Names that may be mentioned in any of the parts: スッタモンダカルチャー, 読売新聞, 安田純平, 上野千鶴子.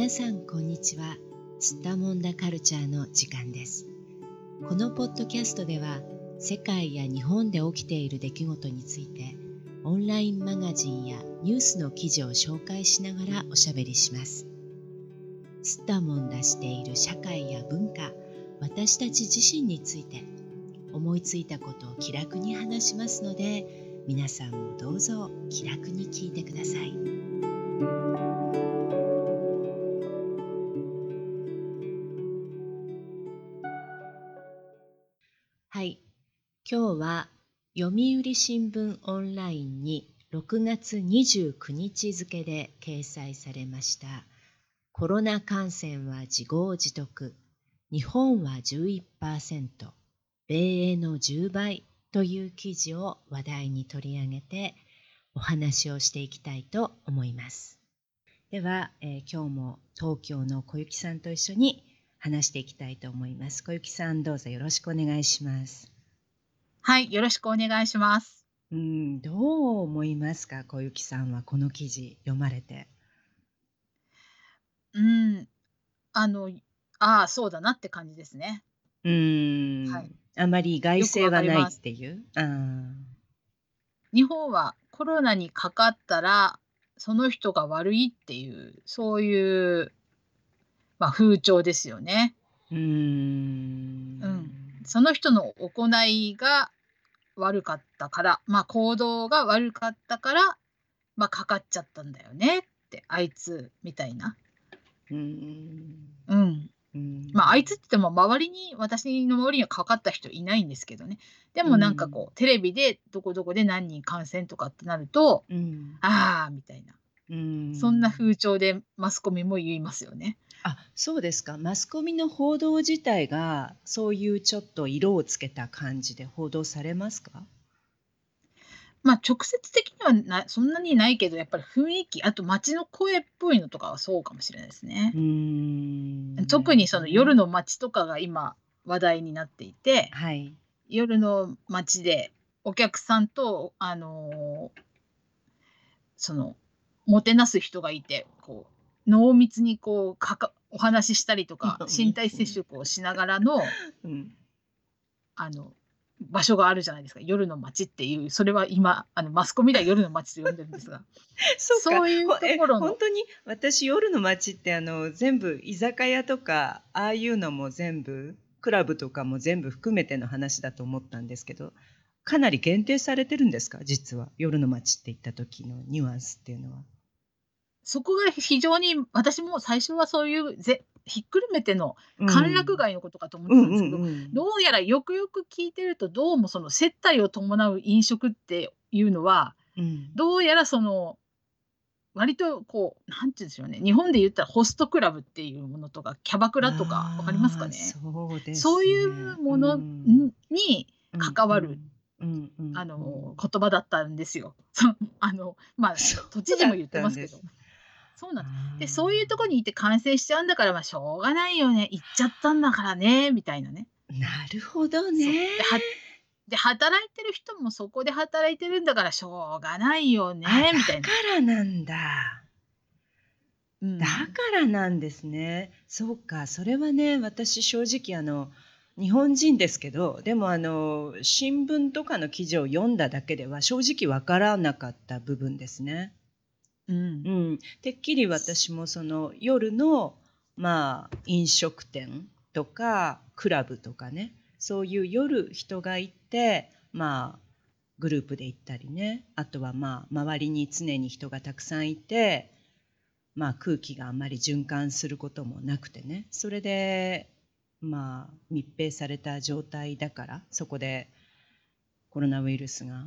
皆さんこんにちは。スッタモンダカルチャーの時間です。このポッドキャストでは、世界や日本で起きている出来事についてオンラインマガジンやニュースの記事を紹介しながらおしゃべりします。スッタモンダしている社会や文化、私たち自身について思いついたことを気楽に話しますので、皆さんもどうぞ気楽に聞いてください。はい、今日は読売新聞オンラインに6月29日付で掲載されました「コロナ感染は自業自得、日本は 11%、米英の10倍」という記事を話題に取り上げてお話をしていきたいと思います。では、今日も東京の小雪さんと一緒に話していきたいと思います。小雪さん、どうぞよろしくお願いします。はい、よろしくお願いします。どう思いますか、小雪さんはこの記事読まれて。そうだなって感じですね。はい。あまり意外性はないっていう。日本はコロナにかかったらその人が悪いっていう、そういう、風潮ですよね。その人の行いが悪かったから、行動が悪かったから、かかっちゃったんだよねって、あいつみたいな。あいつっても周りに、私の周りにはかかった人いないんですけどね。でもテレビでどこどこで何人感染とかってなると、みたいな、そんな風潮でマスコミも言いますよね。あ、そうですか。マスコミの報道自体がそういうちょっと色をつけた感じで報道されますか？直接的にはそんなにないけど、やっぱり雰囲気、あと街の声っぽいのとかはそうかもしれないですね。特にその夜の街とかが今話題になっていて、はい、夜の街でお客さんと、もてなす人がいて、濃密にお話ししたりとか身体接触をしながらの、場所があるじゃないですか。夜の街っていう、それは今マスコミでは夜の街と呼んでるんですがそういうところの本当に私、夜の街って全部居酒屋とかああいうのも全部クラブとかも全部含めての話だと思ったんですけど、かなり限定されてるんですか？実は夜の街って言った時のニュアンスっていうのは。そこが非常に、私も最初はそういうひっくるめての歓楽街のことかと思ってたんですけど、どうやらよくよく聞いてると、どうもその接待を伴う飲食っていうのは、どうやらその割となんていうんでしょうね、日本で言ったらホストクラブっていうものとかキャバクラとか、わかりますかね。そういうものに関わる言葉だったんですよ都知事も言ってますけど。そうなんで、そういうところにいて感染しちゃうんだから、しょうがないよね、行っちゃったんだからねみたいなね。なるほどね。で働いてる人もそこで働いてるんだからしょうがないよねみたいな。だからなんだ、だからなんですね。そうか。それはね、私正直日本人ですけど、でも新聞とかの記事を読んだだけでは正直わからなかった部分ですね。てっきり私もその夜の、飲食店とかクラブとかね、そういう夜人がいて、グループで行ったりね、あとは周りに常に人がたくさんいて、空気があんまり循環することもなくてね、それで密閉された状態だから、そこでコロナウイルスが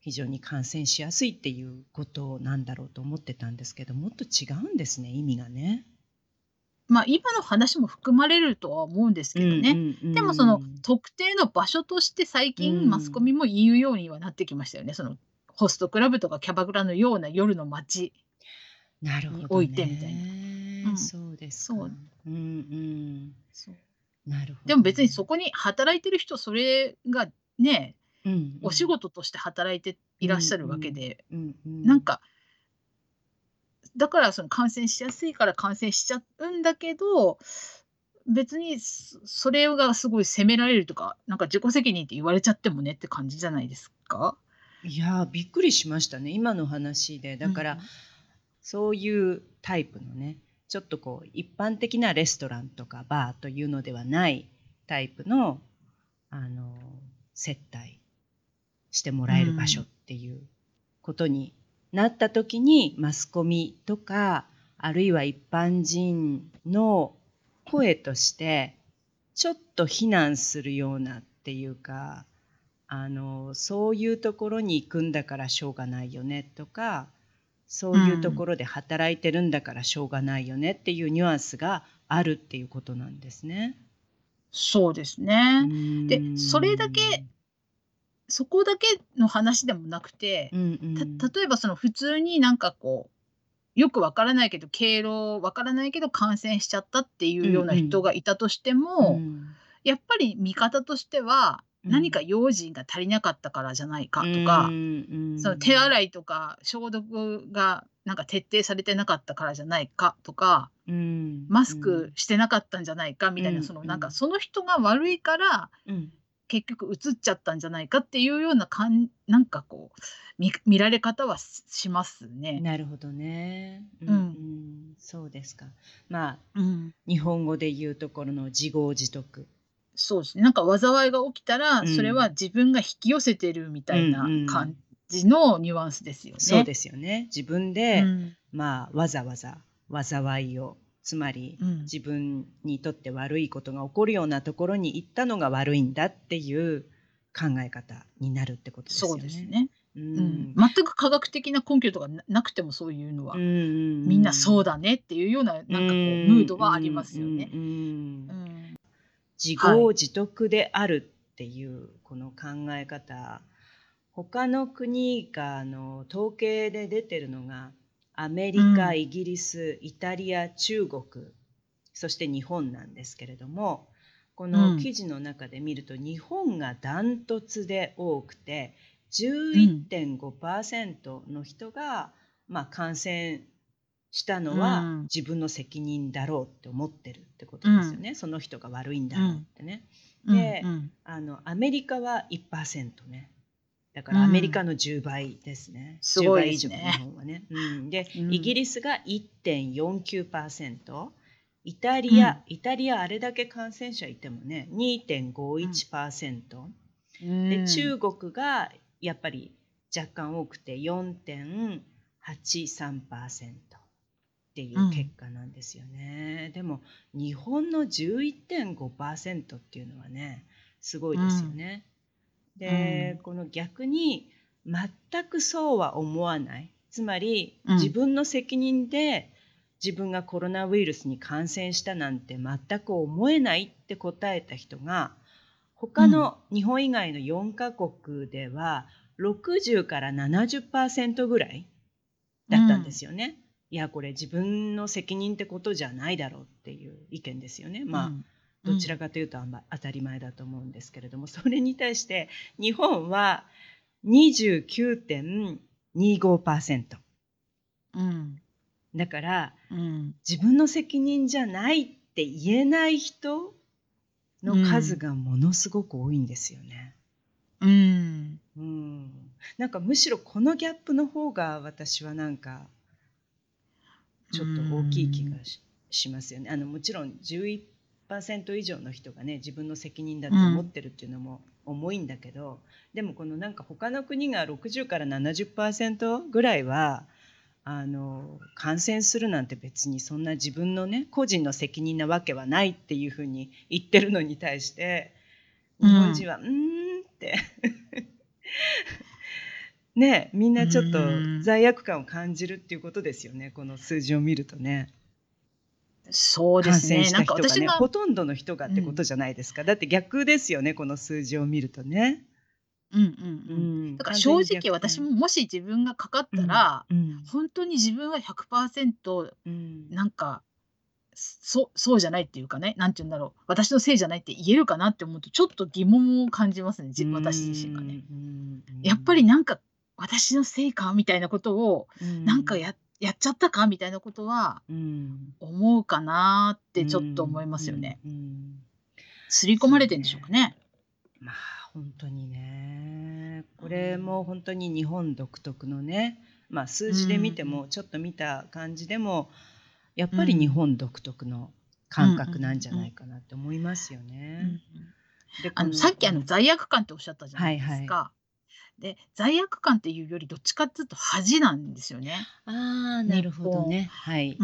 非常に感染しやすいっていうことなんだろうと思ってたんですけど、もっと違うんですね、意味がね。今の話も含まれるとは思うんですけどね。でもその特定の場所として最近マスコミも言うようにはなってきましたよね。そのホストクラブとかキャバクラのような夜の街においてみたいな。そうですか。でも別にそこに働いてる人、それがね、お仕事として働いていらっしゃるわけで、だからその感染しやすいから感染しちゃうんだけど、別にそれがすごい責められるとか、なんか自己責任って言われちゃってもねって感じじゃないですか。いや、びっくりしましたね、今の話で。だから、うん、そういうタイプのね、ちょっとこう一般的なレストランとかバーというのではないタイプの、接待してもらえる場所っていうことになった時に、マスコミとかあるいは一般人の声としてちょっと非難するようなっていうか、そういうところに行くんだからしょうがないよねとか、そういうところで働いてるんだからしょうがないよねっていうニュアンスがあるっていうことなんですね。そうですね。で、それだけそこだけの話でもなくて、例えばその普通になんかこうよくわからないけど、経路わからないけど感染しちゃったっていうような人がいたとしても、やっぱり見方としては何か用心が足りなかったからじゃないかとか、その手洗いとか消毒がなんか徹底されてなかったからじゃないかとか、マスクしてなかったんじゃないかみたいな、そのなんかその人が悪いから結局映っちゃったんじゃないかっていうようななんかこう 見られ方はしますね。なるほどね、そうですか。まあ、日本語で言うところの自業自得。そうですね。なんか災いが起きたら、それは自分が引き寄せてるみたいな感じのニュアンスですよね。そうですよね。自分で、まあわざわざ災いを、つまり、自分にとって悪いことが起こるようなところに行ったのが悪いんだっていう考え方になるってことですよね。そうですね。全く科学的な根拠とかなくても、そういうのは、みんなそうだねっていうような、なんかこうムードはありますよね。自業自得であるっていうこの考え方、他の国が統計で出てるのがアメリカ、イギリス、イタリア、中国、そして日本なんですけれども、この記事の中で見ると、日本がダントツで多くて 11.5% の人が、感染したのは自分の責任だろうって思ってるってことですよね。その人が悪いんだろうってね。で、アメリカは 1% ね。だからアメリカの10倍ですね。10倍以上の日本はね。で、イギリスが 1.49%、イタリアあれだけ感染者いてもね、2.51%、で、中国がやっぱり若干多くて 4.83% っていう結果なんですよね。でも日本の 11.5% っていうのはね、すごいですよね。で、この逆に全くそうは思わない、つまり自分の責任で自分がコロナウイルスに感染したなんて全く思えないって答えた人が、他の日本以外の4カ国では60から 70% ぐらいだったんですよね。いや、これ自分の責任ってことじゃないだろうっていう意見ですよね。どちらかというと当たり前だと思うんですけれども、それに対して日本は 29.25%、だから、自分の責任じゃないって言えない人の数がものすごく多いんですよね。なんかむしろこのギャップの方が、私はなんかちょっと大きい気がしますよね。もちろん11% 以上の人がね、自分の責任だと思ってるっていうのも重いんだけど、でもこのなんか他の国が60から 70% ぐらいは感染するなんて別にそんな自分のね、個人の責任なわけはないっていうふうに言ってるのに対して、日本人はってね、みんなちょっと罪悪感を感じるっていうことですよね、この数字を見るとね。そうですね。なんか私がほとんどの人がってことじゃないですか。だって逆ですよね、この数字を見るとね。だから正直私も、もし自分がかかったら、本当に自分は 100% なんか、そうじゃないっていうかね、なんて言うんだろう、私のせいじゃないって言えるかなって思うと、ちょっと疑問を感じますね、私自身がね。やっぱりなんか私のせいかみたいなことをなんかややっちゃったかみたいなことはうん思うかなってちょっと思いますよね。刷り込そまうれてんでしょうかね。ね。まあ本当にね、うこれん、も本当に日本独特のね、まあ数う字で見てもん、ちょっと見た感じでもやっうぱり日ん、本独特のうん、感うん、覚なんじゃうないん、かなって思いますようね。んでこさの、っき罪悪感っておっしゃったじゃなはいいではすい。か。で、罪悪感っていうよりどっちかっていうと恥なんですよね、ああ、な日るほど本。ね。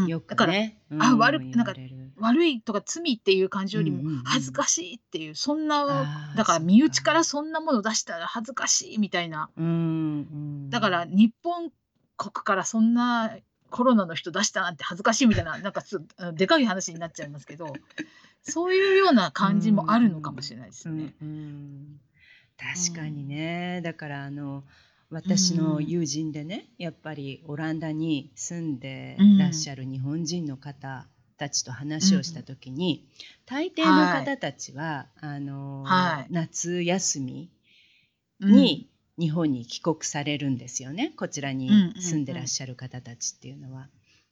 よだくから、ね、言なんわかれる。悪いとか罪っていう感じうよんりもうんう恥ずん。かしいっていう、そんな、ああ、だからそっ身内かから。そんなもの出したら恥ずかしいみたいな、うんうだからん。日本国からそんなコロナの人出したなんて恥ずかしいみたいな、なんかでかい話になっちゃいますけど、そういうようなう感じもあるのかもんしれないでうすんね。うんう確かにんね。だからう私のん友人でね、やっぱりオランダに住んうでらっしんゃる日本人の方たちとう話をしたん時に、大抵のはい方たちははい夏休みうんに日本に帰国されるんですよね。こちらうんに住んでうらっんしゃる方たちっていうのは。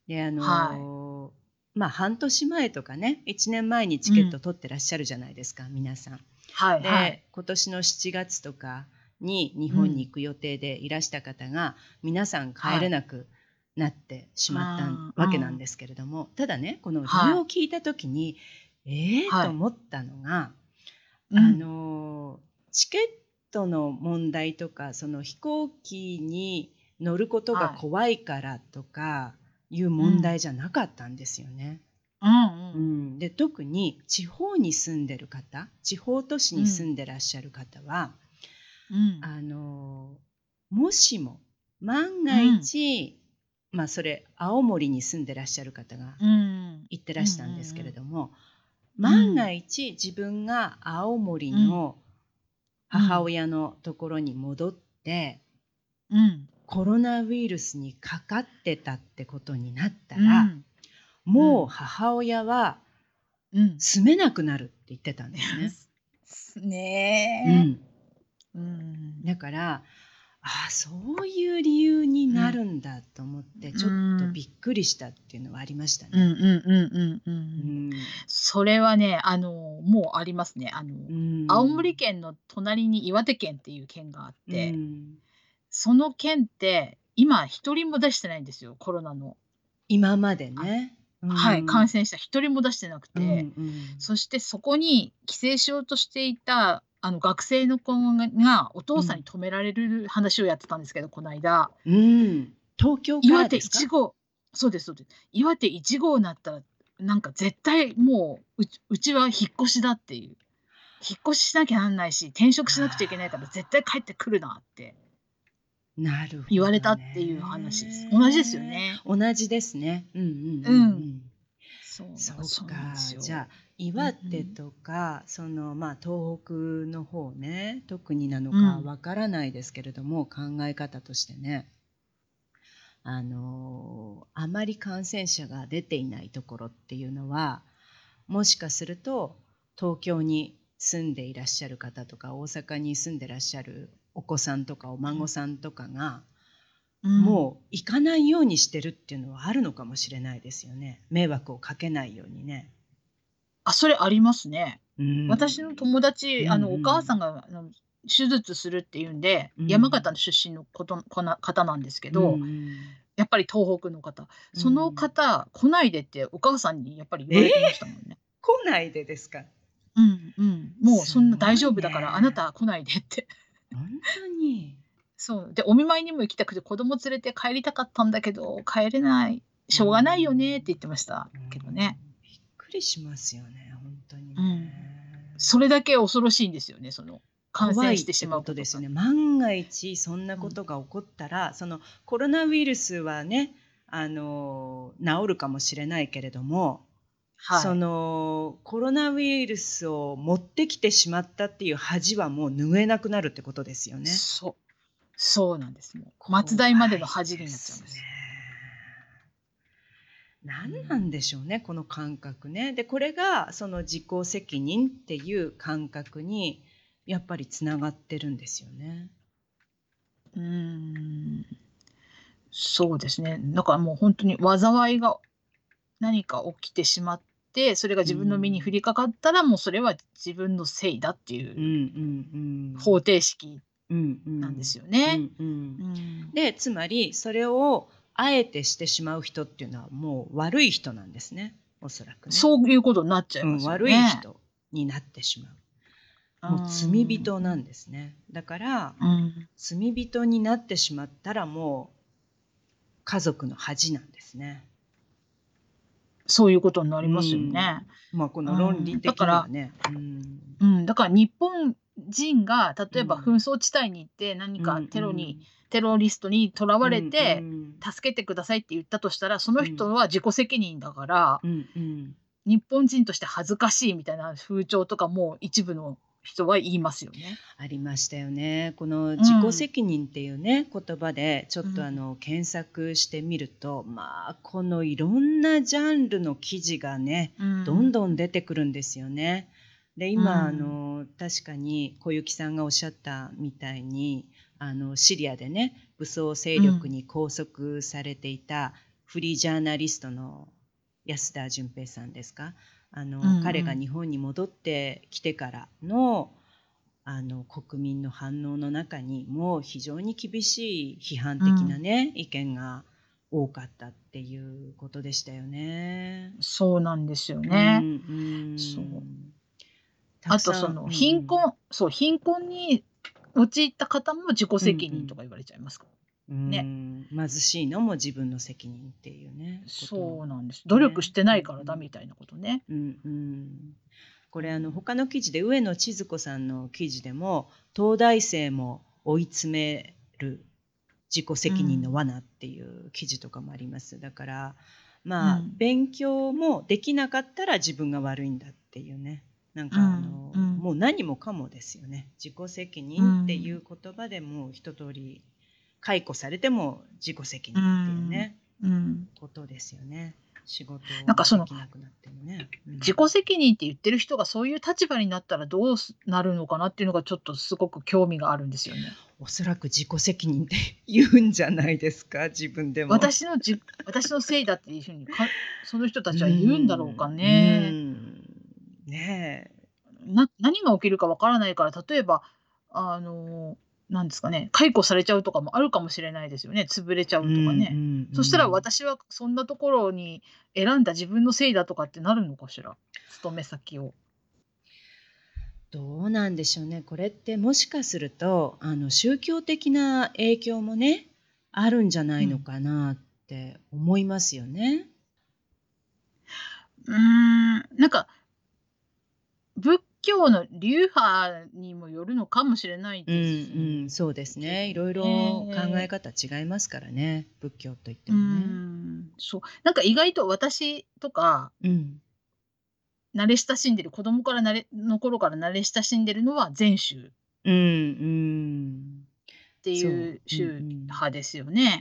ではい半年前とかね、1年前にうチケットん取ってらっしゃるじゃないですか、皆さん。はいはいで、今年の7月とかに日う本にん行く予定でいらした方が皆さん帰はれいなくなってしまったうんうわけなんんですけれども、ただね、この理由をはい聞いた時にとはい思ったのが、うんチケットの問題とか、その飛行機に乗ることがはい怖いからとかいうう問ん題じゃなかったんですよね。うんで、特に地方に住んでる方、地方都市うに住んんでらっしゃる方は、うんあのもしも万うがん一、それ青森に住んでらっしゃる方がうん言ってうらしたんですけれんども、うんう万がん一自分が青森うんのう母ん親のところに戻ってうんコロナウイルスにかかってたってことになったうら、んうもうん母親はうん住めなくなるって言ってたんですね。うねん、えだから、そういう理由にうなんるんだと思って、うちょっとんびっくりしたっていうのはありましたうんね。うんうんうんううんん、それはね、もうありますね。う青森ん、県の隣に岩手県っていう県があっうて、ん、その県って今一人も出してないんですよ、コロナの。今まであね。感染者一人も出してなくうて、ん、うん、そしてそこに帰省しようとしていた学生の子がおう父さんにん、止められる話をやってたんですけど、この間、東京か岩ら手です1か？号、そうです、そうです。岩手1号になったら、なんか絶対もう、うちは引っ越しだっていう。引っ越ししなきゃなんないし、転職しなくちゃいけないから、あ絶対帰ってくるなってなる言ほわれどたっていう話です。同じですよね。ね。同じですね。うん。そう、だからそうそうなんでか。すじよ。ゃあう岩んう手んとか東北の方ね、特になのうかんわからないですけれども、考え方としてね、あまり感染者が出ていないところっていうのは、もしかすると東京に住んでいらっしゃる方とか、大阪に住んでらっしゃるお子さんとかおう孫んさんとかがうんもう行かないようにしてるっていうのはあるのかもしれないですよね。迷惑をかけないようにね。それありますね。う私のん友達、うんお母さんが手術するっていうんで、うんう山形んの出身の方なんですけうんうど、んやっぱり東北の方、うそのん方、来ないでってお母さんにやっぱり言えわれてましたもんね。来ないでですか？もうすそんなご大丈い夫だから、あなね。た来ないでって。本当に。そう。で、お見舞いにも行きたくて、子供連れて帰りたかったんだけど、帰れない。うしょうがないよねって言ってましたけどね。びっくりしますよね、本当にうん。ね。それだけ恐ろしいんですよね、その、感怖染いっしててしまこうことでとすよが。ね。万が一そんなうこん。とが起こったら、コロナウイルスはね、治るかもしれないけれども、はい。コロナウイルスを持ってきてしまったっていう恥はもう拭えなくなるってことですよね。そう。そうなんです。もう、末怖代までのい恥でになっちゃいすます。ね。う何なんん。でしょうね、この感覚ね。で、これが自己責任っていう感覚にやっぱりつながってるんですよね。うーん。そうですね。だからもう本当に災いが何か起きてしまって、それがう自分の身にん。降りかかったら、もうそれは自分のせいだっていうんう方ん程式うん。うんうなんでん。すようね。んううん。ん、で、つまりそれをあえてしてしまう人っていうのはもう悪い人なんですね。おそらくね。そういうことになっちゃいますよ悪いね。人になってしまう。うもう罪ん、人なんですね。だからうん、罪人になってしまったらもう家族の恥なんですね。そういうことになうりますよん。ね。まあこの論理だか的にはら、ね。だから日本人がう例えば紛ん争地帯に行って何うかんうんテロリストに囚うわれんうてん助けてくださいって言ったとしたら、そのうん人は自己責任だから、うんうん日本人として恥ずかしいみたいな風潮とかも一部の人は言いますよね。ありましたよね。このう自己ん、責任っていうね言葉でちょっうとん、検索してみると、まあこのいろんなジャンルの記事がねうどんん、どん出てくるんですよね。でう今ん、確かに小雪さんがおっしゃったみたいにシリアでね武装勢う力ん、に拘束されていたフリージャーナリストの安田純平さんですか。うん、彼うがん、日本に戻ってきてからの国民の反応の中にも非常に厳しい批判う的なん、ね意見が多かったっていうことでしたよね。そうなんですようね。んうそう。んたくあとさそん、の貧困に陥った方も自己うん責う任とんか言われちゃいますからね。貧しいのも自分の責任っていうねことなんそうなんです。努力ね。してないからだみたいなことね。うんうん、これ他の記事で上野千鶴子さんの記事でも東大生も追い詰める自己う責任のん、罠っていう記事とかもあります。だからうまあん、勉強もできなかったら自分が悪いんだっていうね、なんうかん、うん、もう何もかもですよね。自己責う任っていん、う言葉でもう一通り解雇されても自己責う任っていうん、ねうんことですよね。仕事なんかがそでのきなくなってもね。自己責任って言ってる人がそういう立場になったらどうなるのかなっていうのがちょっとすごく興味があるんですよね。おそらく自己責任って言うんじゃないですか、自分でも。私のせいだっていうふうにその人たうちは言うんだろうかん、うね。ん、ねえ。何が起きるかわからないから、例えばあのなんですかね、解雇されちゃうとかもあるかもしれないですよね。潰れちゃううとかんうね。んうそしたらん。私はそんなところに選んだ自分のせいだとかってなるのかしら、勤め先を。どうなんでしょうね。これってもしかすると宗教的な影響もねあるんじゃなういのん、かなって思いますよね。なんか仏教の流派にもよるのかもしれないですそうですけね。いろいどろ考えね。方違いますからね、仏教といってもね。そう。なんか意外と私とか、うん。慣れ親しんでる、子供からの頃から慣れ親しんでるのは禅宗っうんうんてそいうう、宗派ですよね。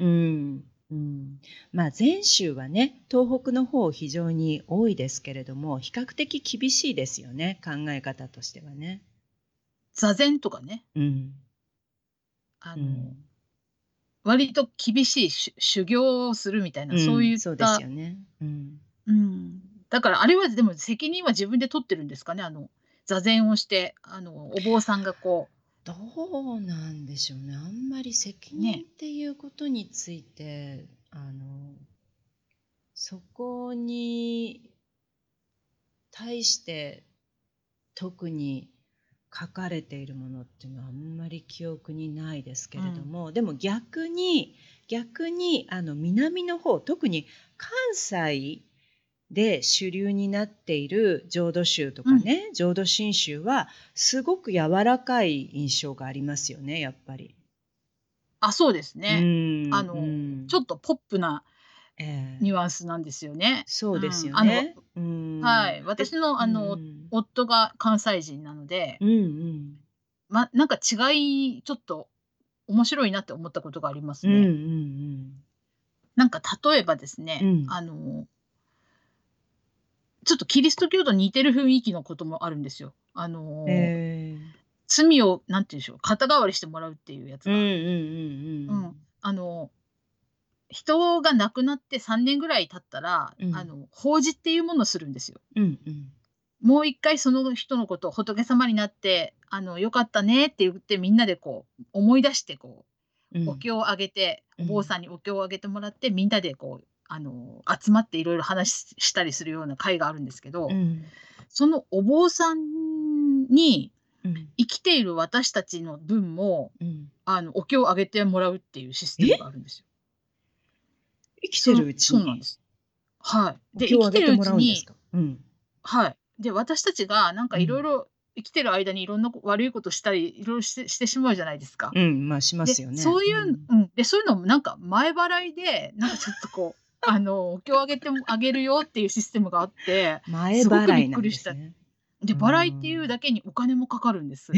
まあ禅宗はね東北の方非常に多いですけれども、比較的厳しいですよね、考え方としてはね。座禅とかね、うんあうの、ん割と厳しい修行をするみたいな、そういっそうですよた、ね。だからあれはでも責任は自分で取ってるんですかね。座禅をして、お坊さんがこどうなんでしょうね。あんまり責う、任っね、ていうことについてそこに対して特に書かれているものっていうのはあんまり記憶にないですけうれどん、も、でも逆に南の方、特に関西で主流になっている浄土宗とうかん、ね浄土真宗はすごく柔らかい印象がありますよね、やっぱり。そうですうね。んうんちょっとポップなえニュえアンスなんですよね。そうですよね。で私のうん夫が関西人なので、うんうんなんか違い、ちょっと面白いなって思ったことがありまうすんね。うんなんか例えばですうね、んちょっとキリスト教と似てる雰囲気のこともあるんですよ。ええ罪を、なんて言うんでしょう、肩代わりしてもらうっていうやつうんうが。んうんうんあの人が亡くなって3年ぐらい経ったら、法事っていうものをするんですよ、もう一回その人のことを仏様になってよかったねって言ってみんなでこう思い出してこう、お経をあげて、お坊さんにお経をあげてもらってみんなでこう集まっていろいろ話したりするような会があるんですけど、そのお坊さんに生きている私たちの分も、お経をあげてもらうっていうシステムがあるんですよ。生きてるうちに、そうなんです。はい。で、生きてるうちに、はい。で、私たちがなんかいろいろ生きてる間にいろんな悪いことしたりいろいろしてしまうじゃないですか。まあしますよね。そういう、でそういうのもなんか前払いでなんかちょっとこうお経をあげてもあげるよっていうシステムがあって、前払いなんですね。で払いっていうだけにお金もかかるんです。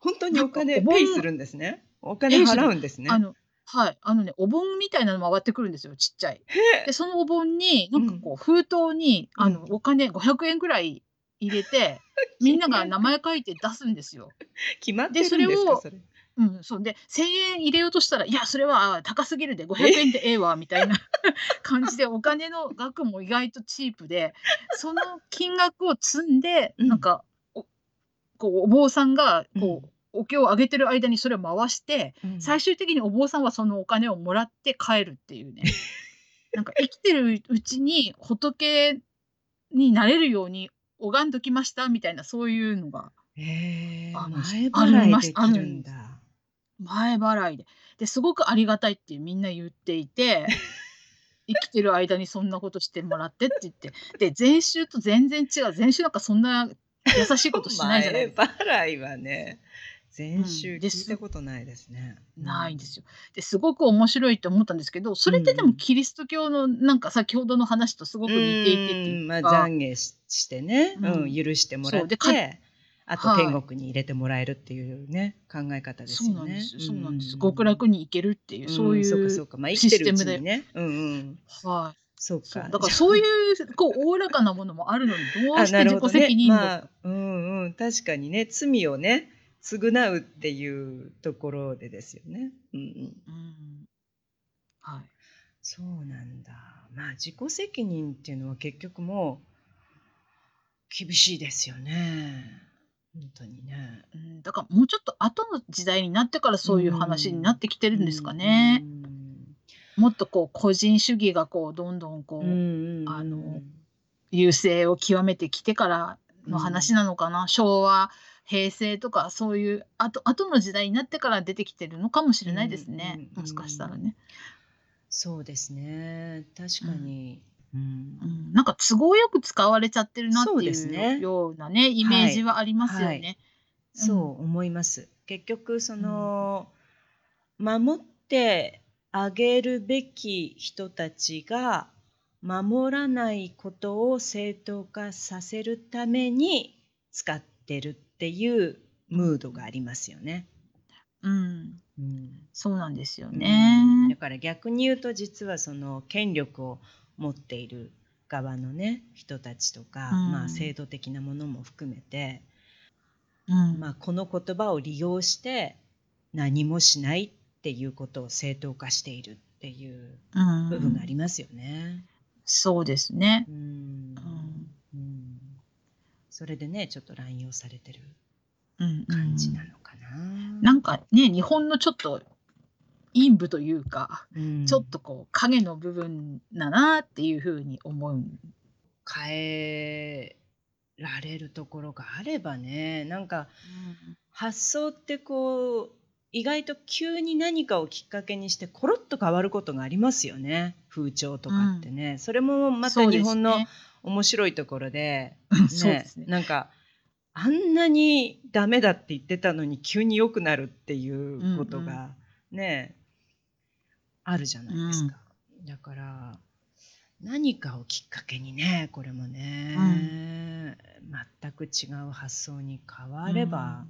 本当にお金ペイするんですね。お金払うんですね。はい、ね、お盆みたいなのも上がってくるんですよ、ちっちゃい。でそのお盆になんかこう封筒に、お金500円ぐらい入れて、みんなが名前書いて出すんですよ。決まってるんですか、それ。そうで1000円入れようとしたら、いやそれは高すぎるで500円でええわみたいな感じで、お金の額も意外とチープで、その金額を積んで、なんか こうお坊さんがこう、お経をあげてる間にそれを回して、最終的にお坊さんはそのお金をもらって帰るっていうねなんか生きてるうちに仏になれるように拝んどきましたみたいな、そういうのが、前払いできるんだ。前払いですごくありがたいってみんな言っていて生きてる間にそんなことしてもらってって言って、で前週と全然違う、前週なんかそんな優しいことしないじゃないですか。前払いはね、前週聞いたことないですね、ないんですよ。ですごく面白いと思ったんですけど、それってでもキリスト教のなんか先ほどの話とすごく似ていてっていうか、懺悔してね、許してもらって、あと天国に入れてもらえるっていうね、考え方ですよね。そうなんです。極楽に行けるっていう、そういうシステムで。まあ生きてるうちにね。そうか。だからそういうこうおおらかなものもあるのに、どうして自己責任の。確かにね、罪をね償うっていうところでですよね。そうなんだ。まあ自己責任っていうのは結局もう厳しいですよね。本当にね、だからもうちょっと後の時代になってからそういう話になってきてるんですかね。もっとこう個人主義がこうどんどんこう、優勢を極めてきてからの話なのかな。昭和平成とかそういう後の時代になってから出てきてるのかもしれないですね、もしかしたらね。そうですね、確かに、なんか都合よく使われちゃってるなっていうようなね、イメージはありますよね、そう思います。結局その、守ってあげるべき人たちが守らないことを正当化させるために使ってるっていうムードがありますよね。そうなんですよね、だから逆に言うと、実はその権力を持っている側のね人たちとか、まあ、制度的なものも含めて、この言葉を利用して何もしないっていうことを正当化しているっていう部分がありますよね。そうですね、それでねちょっと乱用されてる感じなのかな、なんかね日本のちょっと陰部というか、ちょっとこう影の部分だなっていうふうに思う。変えられるところがあればね、なんか、発想ってこう意外と急に何かをきっかけにしてコロッと変わることがありますよね、風潮とかってね、それもまた日本の面白いところで、なんかあんなにダメだって言ってたのに急に良くなるっていうことがねあるじゃないですか、だから何かをきっかけにね、これもね、全く違う発想に変われば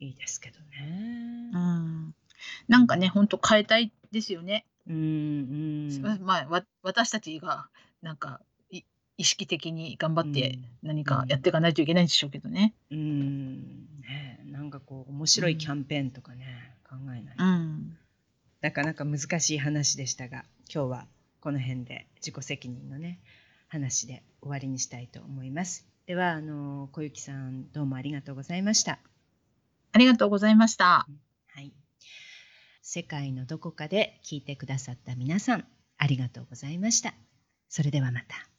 いいですけどね、なんかね本当変えたいですよね、まあ、私たちがなんか意識的に頑張って何かやっていかないといけないんでしょうけどね、ね、なんかこう面白いキャンペーンとかね、考えないなかなか難しい話でしたが、今日はこの辺で自己責任のね話で終わりにしたいと思います。では小雪さん、どうもありがとうございました。ありがとうございました、はい、世界のどこかで聞いてくださった皆さん、ありがとうございました。それではまた。